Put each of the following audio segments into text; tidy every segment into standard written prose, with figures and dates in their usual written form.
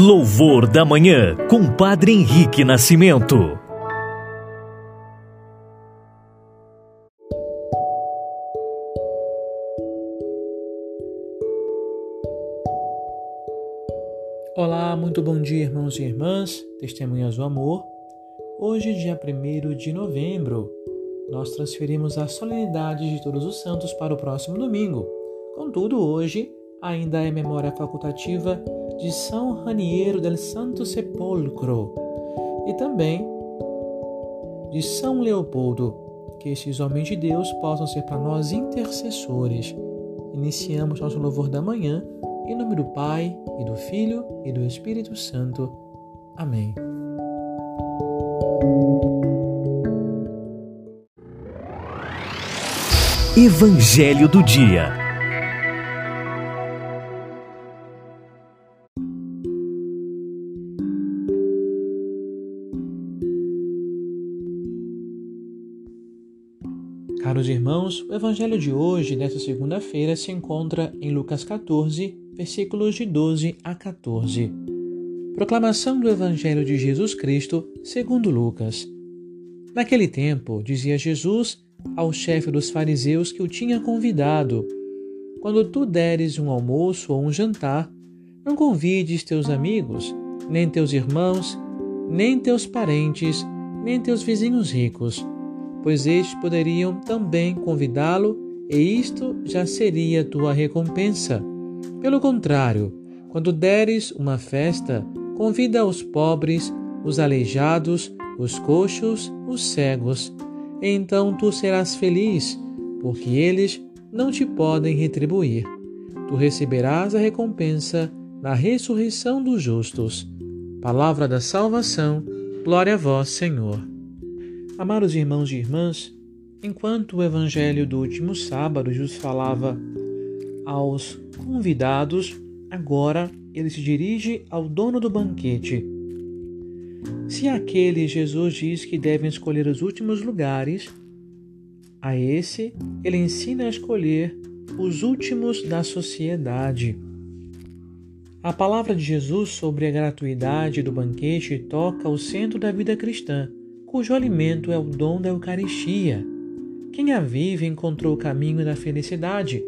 Louvor da Manhã, com Padre Henrique Nascimento. Olá, muito bom dia, irmãos e irmãs, testemunhas do amor. Hoje, dia 1º de novembro, nós transferimos a solenidade de Todos os Santos para o próximo domingo. Contudo, hoje ainda é memória facultativa de São Raniero del Santo Sepulcro e também de São Leopoldo, que esses homens de Deus possam ser para nós intercessores. Iniciamos nosso louvor da manhã em nome do Pai, e do Filho, e do Espírito Santo. Amém. Evangelho do Dia. Caros irmãos, o Evangelho de hoje, nesta segunda-feira, se encontra em Lucas 14, versículos de 12 a 14. Proclamação do Evangelho de Jesus Cristo segundo Lucas. Naquele tempo, dizia Jesus ao chefe dos fariseus que o tinha convidado: quando tu deres um almoço ou um jantar, não convides teus amigos, nem teus irmãos, nem teus parentes, nem teus vizinhos ricos, pois estes poderiam também convidá-lo, e isto já seria tua recompensa. Pelo contrário, quando deres uma festa, convida os pobres, os aleijados, os coxos, os cegos. Então tu serás feliz, porque eles não te podem retribuir. Tu receberás a recompensa na ressurreição dos justos. Palavra da salvação, glória a vós, Senhor. Amados irmãos e irmãs, enquanto o Evangelho do último sábado Jesus falava aos convidados, agora ele se dirige ao dono do banquete. Se aquele Jesus diz que devem escolher os últimos lugares, a esse ele ensina a escolher os últimos da sociedade. A palavra de Jesus sobre a gratuidade do banquete toca o centro da vida cristã, cujo alimento é o dom da Eucaristia. Quem a vive encontrou o caminho da felicidade,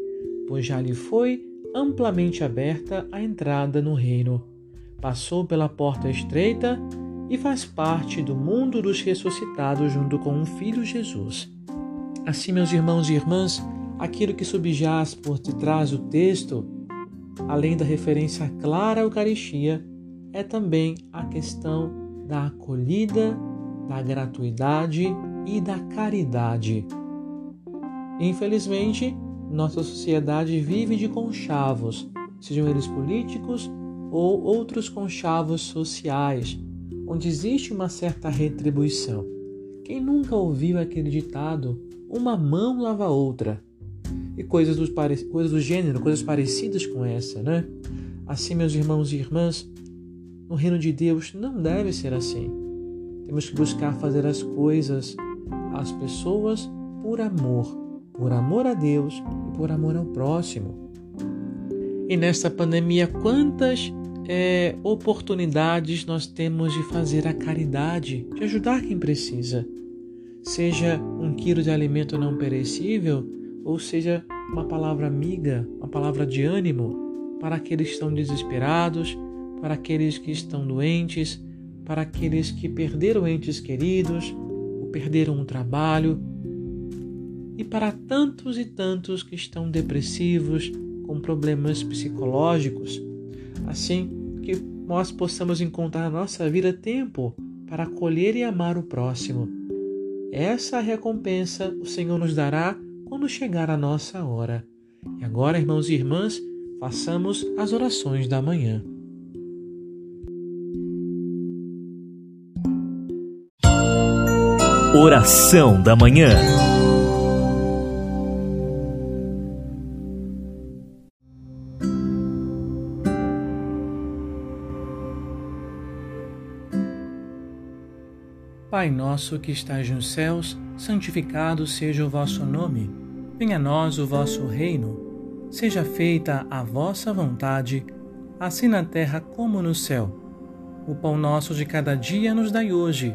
pois já lhe foi amplamente aberta a entrada no reino. Passou pela porta estreita e faz parte do mundo dos ressuscitados junto com o Filho Jesus. Assim, meus irmãos e irmãs, aquilo que subjaz por detrás do texto, além da referência clara à Eucaristia, é também a questão da acolhida, da gratuidade e da caridade. Infelizmente, nossa sociedade vive de conchavos, sejam eles políticos ou outros conchavos sociais, onde existe uma certa retribuição. Quem nunca ouviu aquele ditado, uma mão lava a outra? E coisas parecidas com essa, né? Assim, meus irmãos e irmãs, no reino de Deus não deve ser assim. Temos que buscar fazer as coisas, as pessoas, por amor a Deus e por amor ao próximo. E nesta pandemia, quantas oportunidades nós temos de fazer a caridade, de ajudar quem precisa, seja um quilo de alimento não perecível, ou seja, uma palavra amiga, uma palavra de ânimo para aqueles que estão desesperados, para aqueles que estão doentes, para aqueles que perderam entes queridos, ou perderam um trabalho, e para tantos e tantos que estão depressivos, com problemas psicológicos. Assim que nós possamos encontrar na nossa vida tempo para acolher e amar o próximo. Essa recompensa o Senhor nos dará quando chegar a nossa hora. E agora, irmãos e irmãs, façamos as orações da manhã. Oração da Manhã. Pai nosso que estás nos céus, santificado seja o vosso nome. Venha a nós o vosso reino. Seja feita a vossa vontade, assim na terra como no céu. O pão nosso de cada dia nos dai hoje.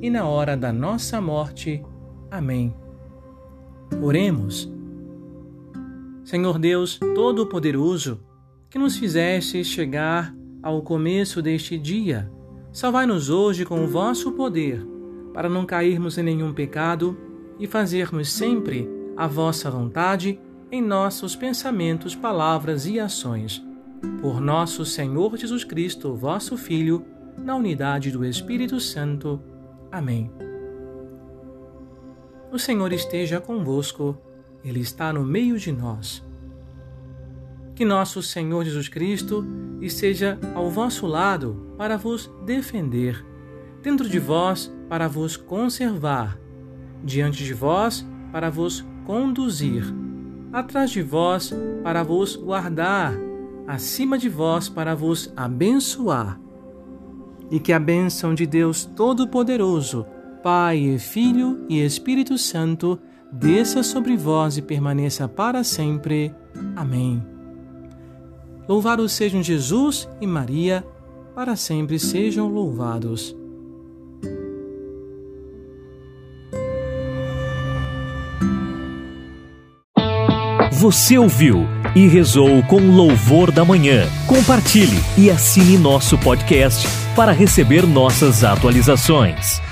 e na hora da nossa morte. Amém. Oremos. Senhor Deus Todo-Poderoso, que nos fizeste chegar ao começo deste dia, salvai-nos hoje com o vosso poder, para não cairmos em nenhum pecado e fazermos sempre a vossa vontade em nossos pensamentos, palavras e ações. Por nosso Senhor Jesus Cristo, vosso Filho, na unidade do Espírito Santo. Amém. O Senhor esteja convosco, Ele está no meio de nós. Que nosso Senhor Jesus Cristo esteja ao vosso lado para vos defender, dentro de vós para vos conservar, diante de vós para vos conduzir, atrás de vós para vos guardar, acima de vós para vos abençoar. E que a bênção de Deus Todo-Poderoso, Pai, Filho e Espírito Santo, desça sobre vós e permaneça para sempre. Amém. Louvados sejam Jesus e Maria, para sempre sejam louvados. Você ouviu e rezou com Louvor da Manhã. Compartilhe e assine nosso podcast para receber nossas atualizações.